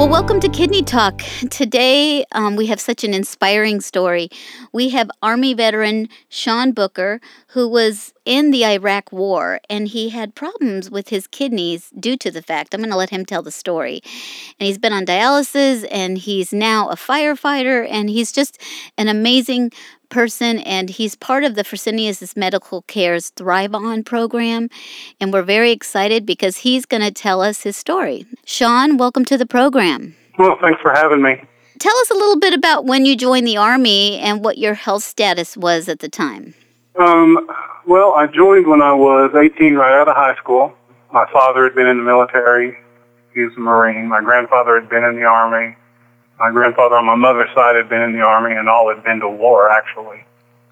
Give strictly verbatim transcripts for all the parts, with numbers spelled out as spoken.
Well, welcome to Kidney Talk. Today, um, we have such an inspiring story. We have Army veteran Sean Booker, who was in the Iraq War, and he had problems with his kidneys due to the fact. I'm going to let him tell the story. And he's been on dialysis, and he's now a firefighter, and he's just an amazing person, and he's part of the Fresenius Medical Care's Thrive On program, and we're very excited because he's going to tell us his story. Sean, welcome to the program. Well, thanks for having me. Tell us a little bit about when you joined the Army and what your health status was at the time. Um, well, I joined when I was eighteen, right out of high school. My father had been in the military. He was a Marine. My grandfather had been in the Army. My grandfather on my mother's side had been in the Army, and all had been to war, actually.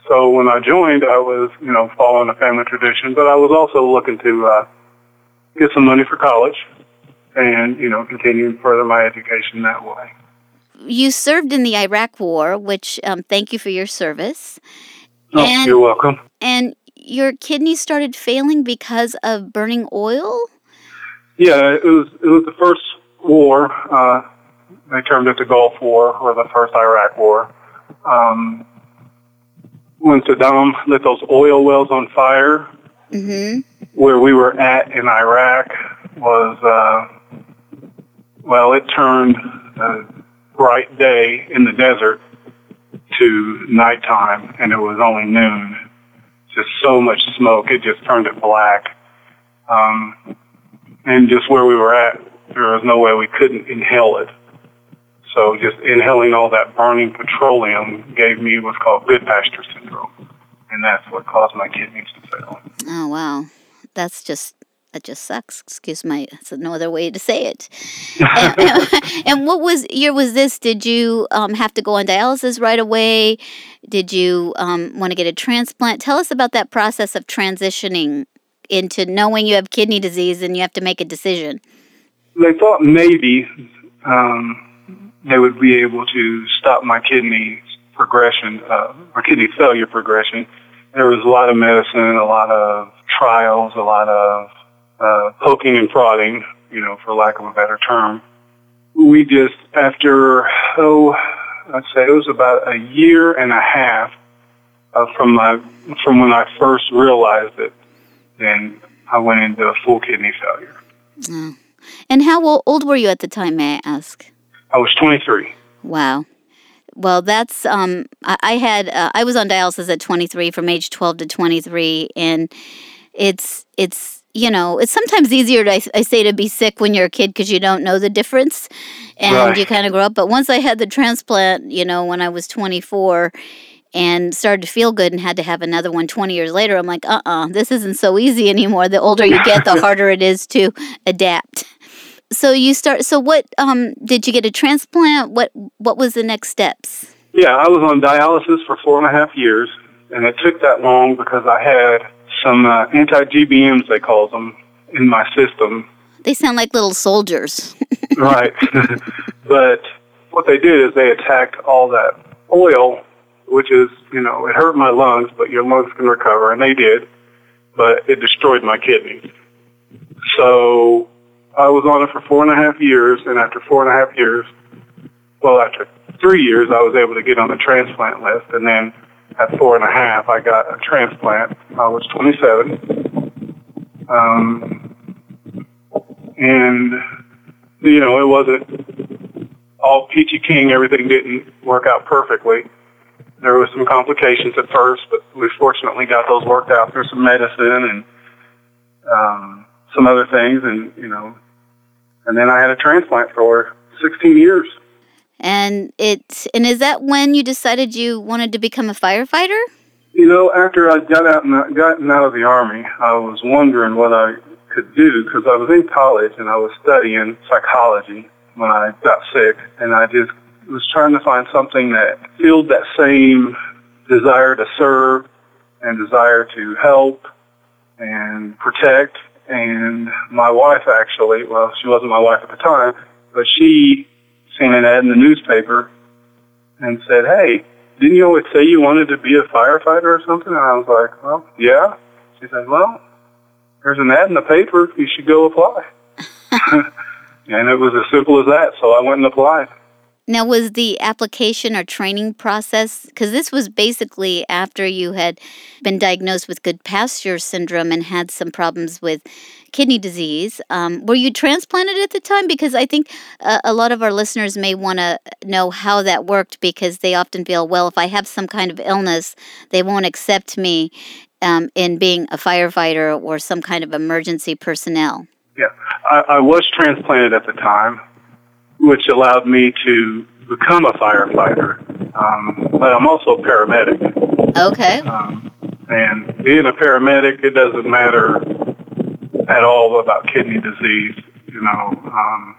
So when I joined, I was, you know, following a family tradition, but I was also looking to uh, get some money for college and, you know, continue to further my education that way. You served in the Iraq War, which, um, thank you for your service. Oh, and, you're welcome. And your kidneys started failing because of burning oil? Yeah, it was, it was the first war. Uh, They termed it the Gulf War, or the first Iraq War. Um, when Saddam lit those oil wells on fire, mm-hmm. where we were at in Iraq was, uh, well, it turned a bright day in the desert to nighttime, and it was only noon. Just so much smoke, it just turned it black. Um, and just where we were at, there was no way we couldn't inhale it. So just inhaling all that burning petroleum gave me what's called Goodpasture syndrome, and that's what caused my kidneys to fail. Oh, wow. That's just, that just sucks. Excuse my, that's no other way to say it. and, and what was, year was this? Did you um, have to go on dialysis right away? Did you um, want to get a transplant? Tell us about that process of transitioning into knowing you have kidney disease and you have to make a decision. They thought maybe... Um, they would be able to stop my kidney progression, uh, my kidney failure progression. There was a lot of medicine, a lot of trials, a lot of uh, poking and prodding, you know, for lack of a better term. We just, after, oh, I'd say it was about a year and a half uh, from my from when I first realized it, then I went into a full kidney failure. Mm. And how old were you at the time, may I ask? I was twenty-three. Wow. Well, that's, um, I, I had, uh, I was on dialysis at twenty-three, from age twelve to twenty-three, and it's, it's, you know, it's sometimes easier, to, I, I say, to be sick when you're a kid because you don't know the difference, and right. you kind of grow up. But once I had the transplant, you know, when I was twenty-four, and started to feel good and had to have another one twenty years later, I'm like, uh-uh, this isn't so easy anymore. The older you get, the harder it is to adapt. So you start. So what? Um, did you get a transplant? What? What was the next steps? Yeah, I was on dialysis for four and a half years, and it took that long because I had some uh, anti-G B Ms, they called them, in my system. They sound like little soldiers. Right. But what they did is they attacked all that oil, which is, you know, it hurt my lungs, but your lungs can recover, and they did, but it destroyed my kidneys. So I was on it for four and a half years, and after four and a half years, well, after three years, I was able to get on the transplant list, and then at four and a half, I got a transplant. I was twenty-seven, um, and, you know, it wasn't all peachy keen. Everything didn't work out perfectly. There were some complications at first, but we fortunately got those worked out through some medicine and um, some other things, and, you know, and then I had a transplant for sixteen years. And it, and is that when you decided you wanted to become a firefighter? You know, after I got out and gotten out of the Army, I was wondering what I could do because I was in college and I was studying psychology when I got sick, and I just was trying to find something that filled that same desire to serve and desire to help and protect. And my wife actually, well, she wasn't my wife at the time, but she seen an ad in the newspaper and said, hey, didn't you always say you wanted to be a firefighter or something? And I was like, well, yeah. She said, well, there's an ad in the paper. You should go apply. And it was as simple as that, so I went and applied. Now, was the application or training process, because this was basically after you had been diagnosed with Goodpasture syndrome and had some problems with kidney disease, um, were you transplanted at the time? Because I think uh, a lot of our listeners may want to know how that worked, because they often feel, well, if I have some kind of illness, they won't accept me um, in being a firefighter or some kind of emergency personnel. Yeah, I, I was transplanted at the time, which allowed me to become a firefighter. Um, but I'm also a paramedic. Okay. Um, and being a paramedic, it doesn't matter at all about kidney disease, you know. Um,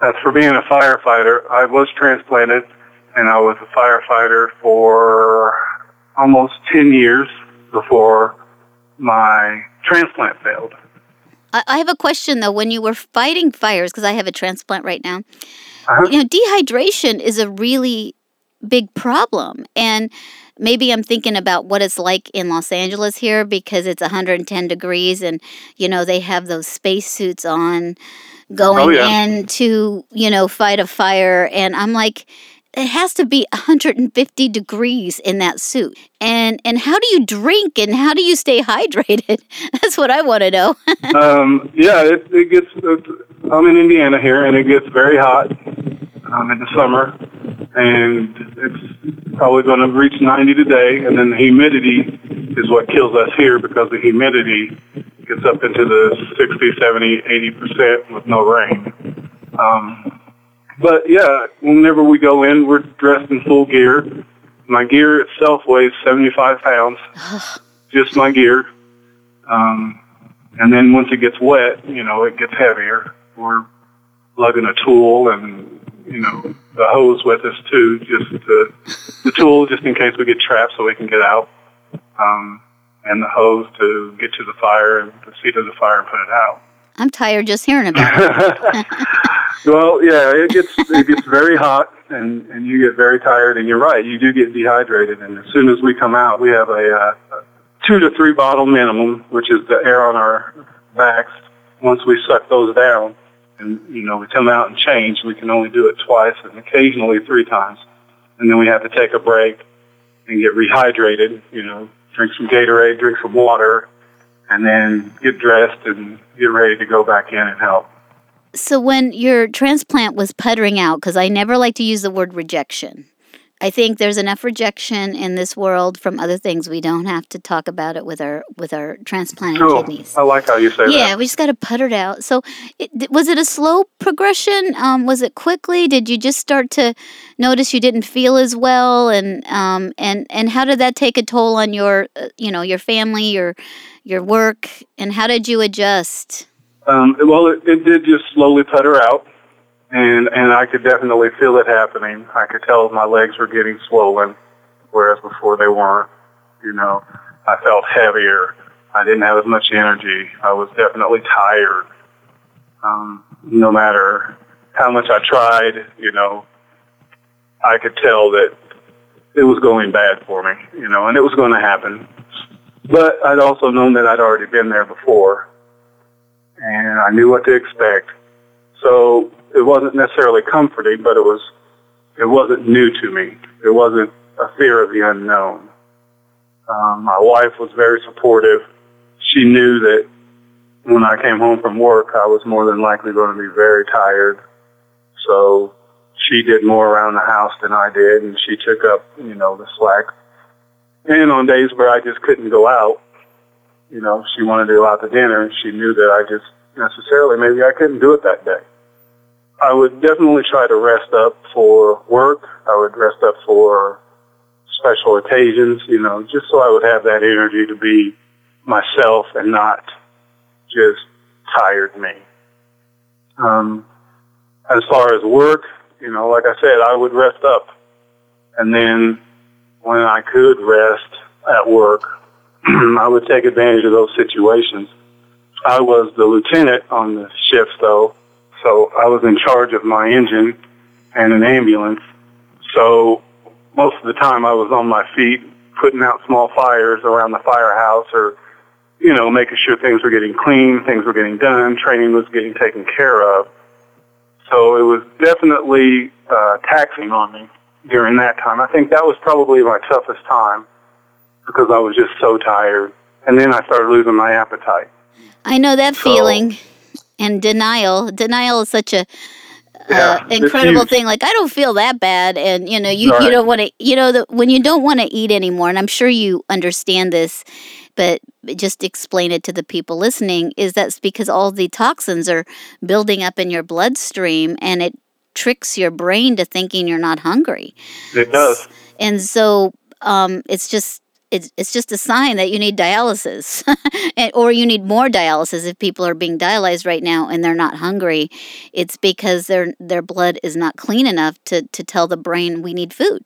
as for being a firefighter, I was transplanted, and I was a firefighter for almost ten years before my transplant failed. I have a question, though. When you were fighting fires, because I have a transplant right now, uh-huh. you know, dehydration is a really big problem. And maybe I'm thinking about what it's like in Los Angeles here, because it's one hundred ten degrees and, you know, they have those spacesuits on going oh, yeah. in to, you know, fight a fire. And I'm like, it has to be one hundred fifty degrees in that suit. And and how do you drink and how do you stay hydrated? That's what I want to know. um, yeah, it, it gets, it, I'm in Indiana here, and it gets very hot um, in the summer. And it's probably going to reach ninety today. And then the humidity is what kills us here, because the humidity gets up into the sixty, seventy, eighty percent with no rain. Um But, yeah, whenever we go in, we're dressed in full gear. My gear itself weighs seventy-five pounds, just my gear. Um, and then once it gets wet, you know, it gets heavier. We're lugging a tool and, you know, the hose with us, too, just to, the tool just in case we get trapped so we can get out, um, and the hose to get to the fire and the seat of the fire and put it out. I'm tired just hearing about it. Well, yeah, it gets it gets very hot, and, and you get very tired, and you're right, you do get dehydrated. And as soon as we come out, we have a, a two to three bottle minimum, which is the air on our backs. Once we suck those down, and you know we come out and change, we can only do it twice, and occasionally three times, and then we have to take a break and get rehydrated. You know, drink some Gatorade, drink some water, and then get dressed and get ready to go back in and help. So when your transplant was puttering out, because I never like to use the word rejection, I think there's enough rejection in this world from other things. We don't have to talk about it with our with our transplanted oh, kidneys. I like how you say yeah, that. Yeah, we just got to putter it out. So it, was it a slow progression? Um, was it quickly? Did you just start to notice you didn't feel as well? And um, and and how did that take a toll on your uh, you know your family, your your work, and how did you adjust? Um, well, it, it did just slowly putter out, and, and I could definitely feel it happening. I could tell my legs were getting swollen, whereas before they weren't. You know, I felt heavier. I didn't have as much energy. I was definitely tired. Um, no matter how much I tried, you know, I could tell that it was going bad for me, you know, and it was going to happen. But I'd also known that I'd already been there before, and I knew what to expect. So it wasn't necessarily comforting, but it was, it wasn't new to me. It wasn't a fear of the unknown. Um, my wife was very supportive. She knew that when I came home from work, I was more than likely going to be very tired. So she did more around the house than I did, and she took up, you know, the slack. And on days where I just couldn't go out, you know, she wanted to go out to dinner, and she knew that I just necessarily, maybe I couldn't do it that day. I would definitely try to rest up for work. I would rest up for special occasions, you know, just so I would have that energy to be myself and not just tired me. Um, as far as work, you know, like I said, I would rest up. And then when I could rest at work, I would take advantage of those situations. I was the lieutenant on the shift, though, so I was in charge of my engine and an ambulance. So most of the time I was on my feet putting out small fires around the firehouse or, you know, making sure things were getting clean, things were getting done, training was getting taken care of. So it was definitely uh, taxing on me during that time. I think that was probably my toughest time because I was just so tired. And then I started losing my appetite. I know that so, feeling and denial. Denial is such a yeah, uh, incredible thing. Like, I don't feel that bad. And, you know, you, right. you don't want to, you know, the, when you don't want to eat anymore, and I'm sure you understand this, but just explain it to the people listening, is that's because all the toxins are building up in your bloodstream and it tricks your brain to thinking you're not hungry. It does. And so um, it's just, It's it's just a sign that you need dialysis and, or you need more dialysis. If people are being dialyzed right now and they're not hungry, it's because their their blood is not clean enough to, to tell the brain we need food.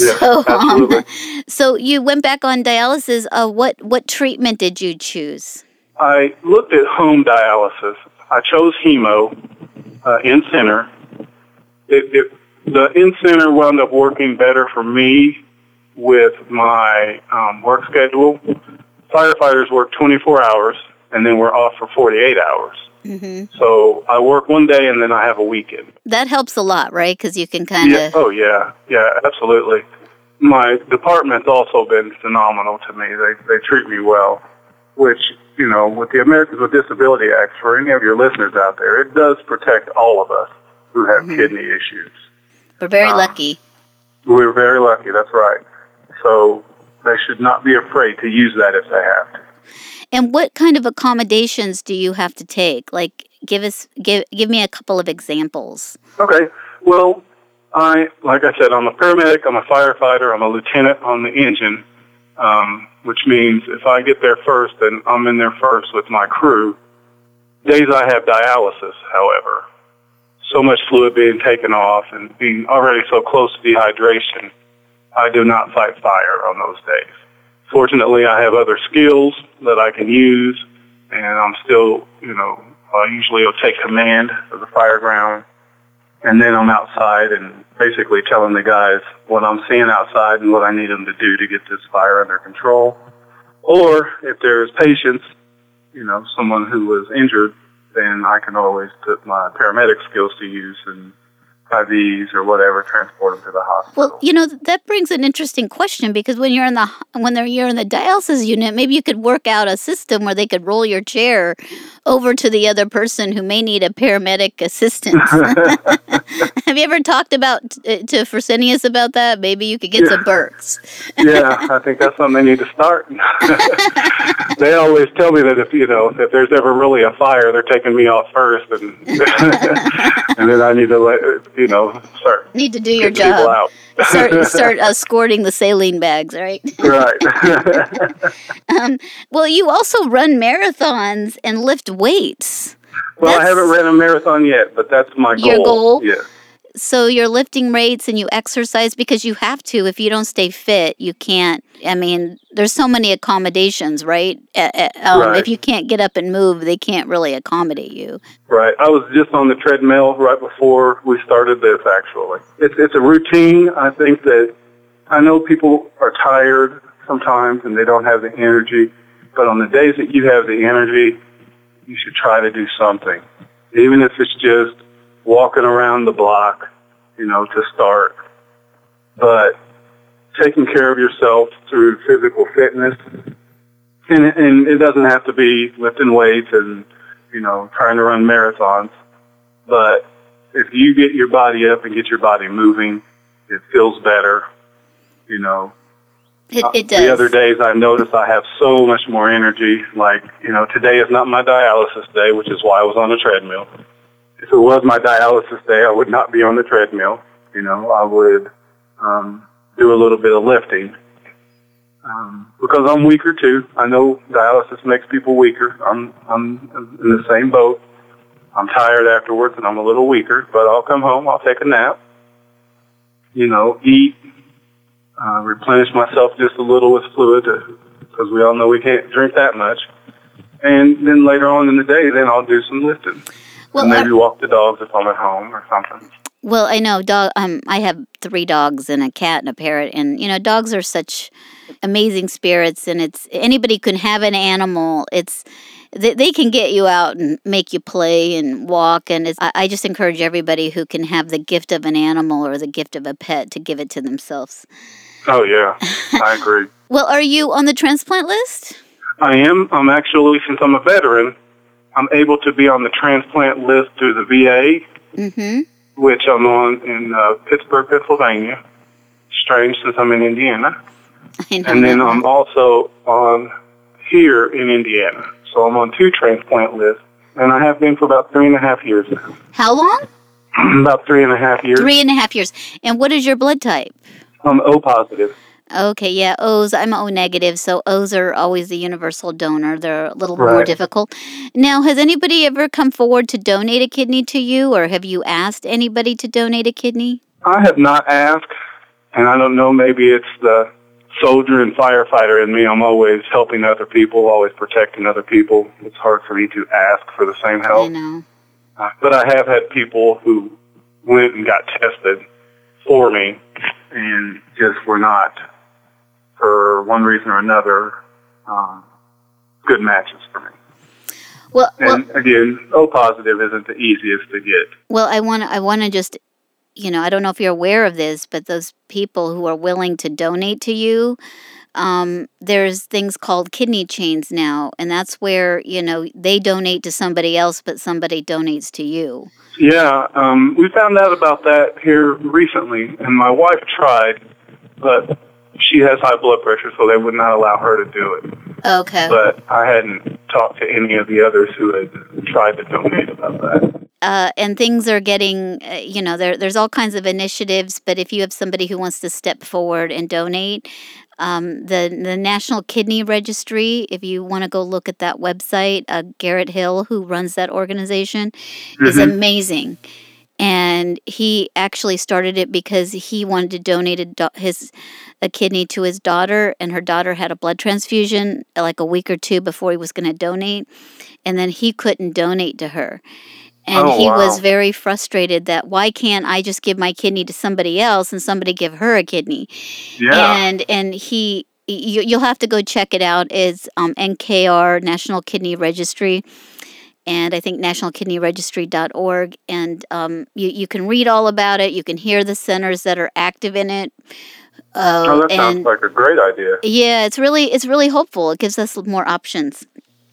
Yeah, so um, so you went back on dialysis. Uh, what, what treatment did you choose? I looked at home dialysis. I chose hemo uh, in-center. It, it, the in-center wound up working better for me with my um, work schedule. Firefighters work twenty-four hours and then we're off for forty-eight hours. Mm-hmm. So I work one day and then I have a weekend. That helps a lot, right? Because you can kind of... Yeah. Oh, yeah. Yeah, absolutely. My department's also been phenomenal to me. They they treat me well, which, you know, with the Americans with Disabilities Act, for any of your listeners out there, it does protect all of us who have mm-hmm. kidney issues. We're very um, lucky. We're very lucky, that's right. So they should not be afraid to use that if they have to. And what kind of accommodations do you have to take? Like, give us, give, give me a couple of examples. Okay. Well, I, like I said, I'm a paramedic, I'm a firefighter, I'm a lieutenant on the engine, um, which means if I get there first, then I'm in there first with my crew. Days I have dialysis, however, so much fluid being taken off and being already so close to dehydration, I do not fight fire on those days. Fortunately, I have other skills that I can use, and I'm still, you know, I usually will take command of the fire ground, and then I'm outside and basically telling the guys what I'm seeing outside and what I need them to do to get this fire under control. Or if there's patients, you know, someone who was injured, then I can always put my paramedic skills to use and I Vs or whatever, transport them to the hospital. Well, you know, that brings an interesting question, because when you're in the when they're, you're in the dialysis unit, maybe you could work out a system where they could roll your chair over to the other person who may need a paramedic assistance. Have you ever talked about t- to Fresenius about that? Maybe you could get yeah. some perks. Yeah, I think that's something they need to start. They always tell me that if you know if there's ever really a fire, they're taking me off first, and and then I need to let. You know, start. Need to do your job. start start uh, escorting the saline bags, right? Right. um, well, you also run marathons and lift weights. Well, that's, I haven't ran a marathon yet, but that's my goal. Your goal? Yeah. So you're lifting weights and you exercise because you have to. If you don't stay fit, you can't. I mean, there's so many accommodations, right? Uh, um, right. If you can't get up and move, they can't really accommodate you. Right. I was just on the treadmill right before we started this, actually. It's, it's a routine. I think that I know people are tired sometimes and they don't have the energy, but on the days that you have the energy, you should try to do something, even if it's just walking around the block, you know, to start. But taking care of yourself through physical fitness, and, and it doesn't have to be lifting weights and, you know, trying to run marathons. But if you get your body up and get your body moving, it feels better, you know. It, it does. The other days I noticed I have so much more energy. Like, you know, today is not my dialysis day, which is why I was on the treadmill. If it was my dialysis day, I would not be on the treadmill. You know, I would um, do a little bit of lifting um, because I'm weaker too. I know dialysis makes people weaker. I'm I'm in the same boat. I'm tired afterwards, and I'm a little weaker. But I'll come home. I'll take a nap. You know, eat, uh, replenish myself just a little with fluid to because we all know we can't drink that much. And then later on in the day, then I'll do some lifting. Well, and maybe I, walk the dogs if I'm at home or something. Well, I know dog. Um, I have three dogs and a cat and a parrot, and you know, dogs are such amazing spirits. And it's anybody can have an animal. It's they, they can get you out and make you play and walk. And it's, I, I just encourage everybody who can have the gift of an animal or the gift of a pet to give it to themselves. Oh yeah, I agree. Well, are you on the transplant list? I am. I'm actually, since I'm a veteran, I'm able to be on the transplant list through the V A, mm-hmm. which I'm on in uh, Pittsburgh, Pennsylvania. Strange, since I'm in Indiana. I know. And then I'm also on here in Indiana. So I'm on two transplant lists, and I have been for about three and a half years now. How long? About three and a half years. Three and a half years. And what is your blood type? I'm O positive. Okay, yeah, O's. I'm O negative, so O's are always the universal donor. They're a little right. more difficult. Now, has anybody ever come forward to donate a kidney to you, or have you asked anybody to donate a kidney? I have not asked, and I don't know, maybe it's the soldier and firefighter in me. I'm always helping other people, always protecting other people. It's hard for me to ask for the same help. I know. Uh, but I have had people who went and got tested for me and just were not... for one reason or another, um, good matches for me. Well, and well, again, O positive isn't the easiest to get. Well, I want to, I want to just, you know, I don't know if you're aware of this, but those people who are willing to donate to you, um, there's things called kidney chains now, and that's where, you know, they donate to somebody else, but somebody donates to you. Yeah, um, we found out about that here recently, and my wife tried, but... she has high blood pressure, so they would not allow her to do it. Okay. But I hadn't talked to any of the others who had tried to donate about that. Uh, and things are getting, uh, you know, there, there's all kinds of initiatives, but if you have somebody who wants to step forward and donate, um, the, the National Kidney Registry, if you want to go look at that website, uh, Garrett Hill, who runs that organization, mm-hmm. is amazing. And he actually started it because he wanted to donate a do- his a kidney to his daughter, and her daughter had a blood transfusion like a week or two before he was going to donate, and then he couldn't donate to her. And oh, he wow. was very frustrated that why can't I just give my kidney to somebody else and somebody give her a kidney? Yeah. And and he you, you'll have to go check it out. It's um, N K R, National Kidney Registry. And I think national kidney registry dot org, and um, you, you can read all about it. You can hear the centers that are active in it. Uh, oh, that and, sounds like a great idea. Yeah, it's really it's really hopeful. It gives us more options.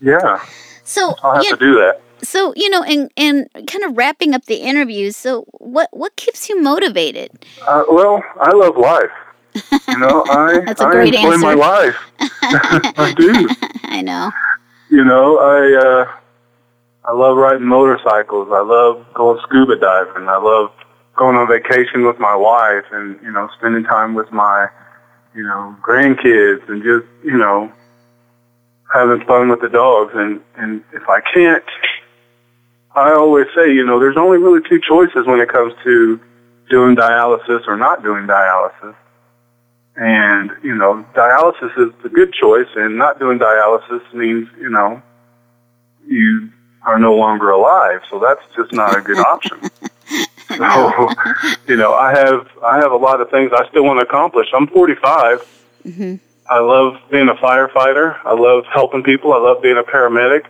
Yeah, so I'll have yeah, to do that. So, you know, and, and kind of wrapping up the interview, so what, what keeps you motivated? Uh, well, I love life. You know, I, That's a I great enjoy answer. my life. I do. I know. You know, I... Uh, I love riding motorcycles. I love going scuba diving. I love going on vacation with my wife and, you know, spending time with my, you know, grandkids and just, you know, having fun with the dogs. And, and if I can't, I always say, you know, there's only really two choices when it comes to doing dialysis or not doing dialysis. And, you know, dialysis is the good choice, and not doing dialysis means, you know, you... are no longer alive, so that's just not a good option. So, you know, I have I have a lot of things I still want to accomplish. I'm forty-five. Mm-hmm. I love being a firefighter. I love helping people. I love being a paramedic.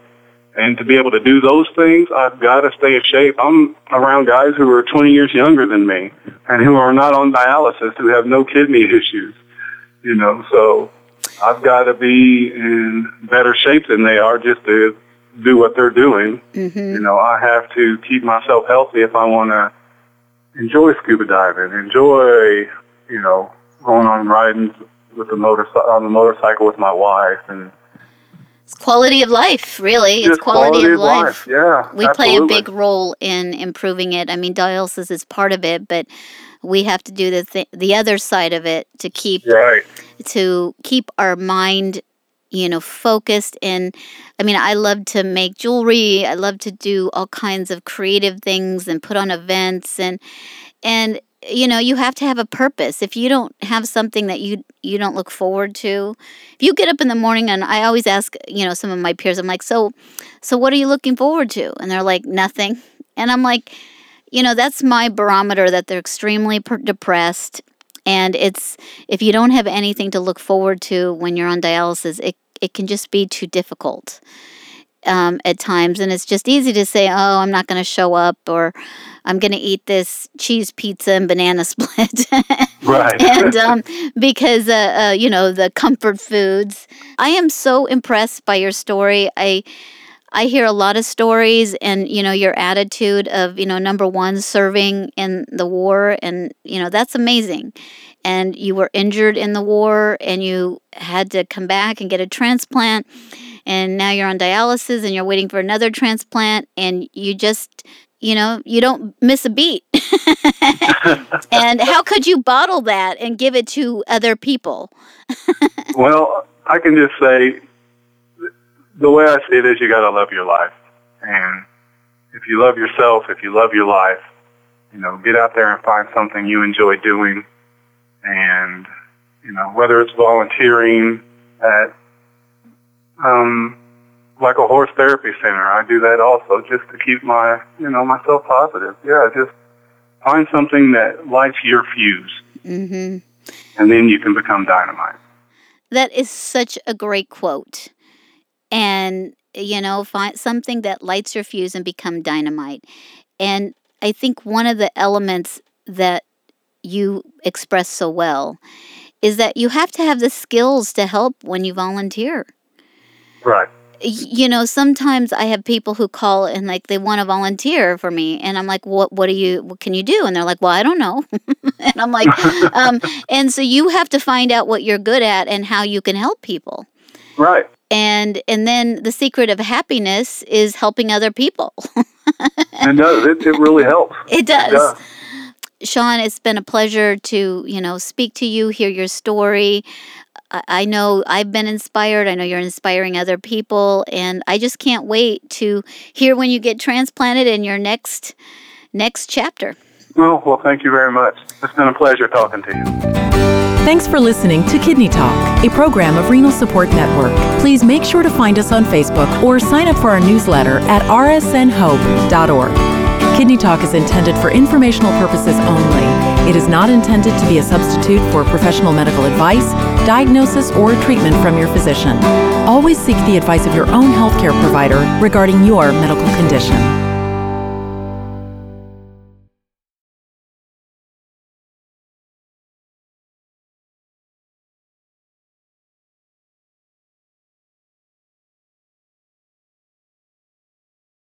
And to be able to do those things, I've got to stay in shape. I'm around guys who are twenty years younger than me and who are not on dialysis, who have no kidney issues, you know. So I've got to be in better shape than they are just to do what they're doing. Mm-hmm. You know, I have to keep myself healthy if I want to enjoy scuba diving, enjoy, you know, going on riding with the motor- on the motorcycle with my wife. And it's quality of life, really. It's quality, quality of life. life. Yeah, we absolutely. play a big role in improving it. I mean, dialysis is part of it, but we have to do the th- the other side of it to keep right. to keep our mind, you know, focused. And I mean, I love to make jewelry. I love to do all kinds of creative things and put on events. And, and you know, you have to have a purpose. If you don't have something that you you don't look forward to, if you get up in the morning, and I always ask, you know, some of my peers, I'm like, so, so what are you looking forward to? And they're like, nothing. And I'm like, you know, that's my barometer that they're extremely per- depressed. And it's, if you don't have anything to look forward to when you're on dialysis, it, it can just be too difficult um, at times. And it's just easy to say, oh, I'm not going to show up, or I'm going to eat this cheese pizza and banana split. Right. And um, because, uh, uh, you know, the comfort foods. I am so impressed by your story. I I hear a lot of stories, and, you know, your attitude of, you know, number one, serving in the war. And, you know, that's amazing. And you were injured in the war, and you had to come back and get a transplant. And now you're on dialysis, and you're waiting for another transplant. And you just, you know, you don't miss a beat. And how could you bottle that and give it to other people? Well, I can just say, the way I see it is, you gotta love your life. And if you love yourself, if you love your life, you know, get out there and find something you enjoy doing. And, you know, whether it's volunteering at, um, like a horse therapy center, I do that also just to keep my, you know, myself positive. Yeah, just find something that lights your fuse. Mm-hmm. And then you can become dynamite. That is such a great quote. And, you know, find something that lights your fuse and become dynamite. And I think one of the elements that you express so well is that you have to have the skills to help when you volunteer. Right. You know, sometimes I have people who call and, like, they want to volunteer for me. And I'm like, what What do you, what can you do? And they're like, well, I don't know. And I'm like, um, and so you have to find out what you're good at and how you can help people. Right. And and then the secret of happiness is helping other people. It does. It, it really helps. It does. It does. Sean, it's been a pleasure to, you know, speak to you, hear your story. I, I know I've been inspired. I know you're inspiring other people. And I just can't wait to hear when you get transplanted in your next next chapter. Well, well, thank you very much. It's been a pleasure talking to you. Thanks for listening to Kidney Talk, a program of Renal Support Network. Please make sure to find us on Facebook or sign up for our newsletter at r s n hope dot org. Kidney Talk is intended for informational purposes only. It is not intended to be a substitute for professional medical advice, diagnosis, or treatment from your physician. Always seek the advice of your own healthcare provider regarding your medical condition.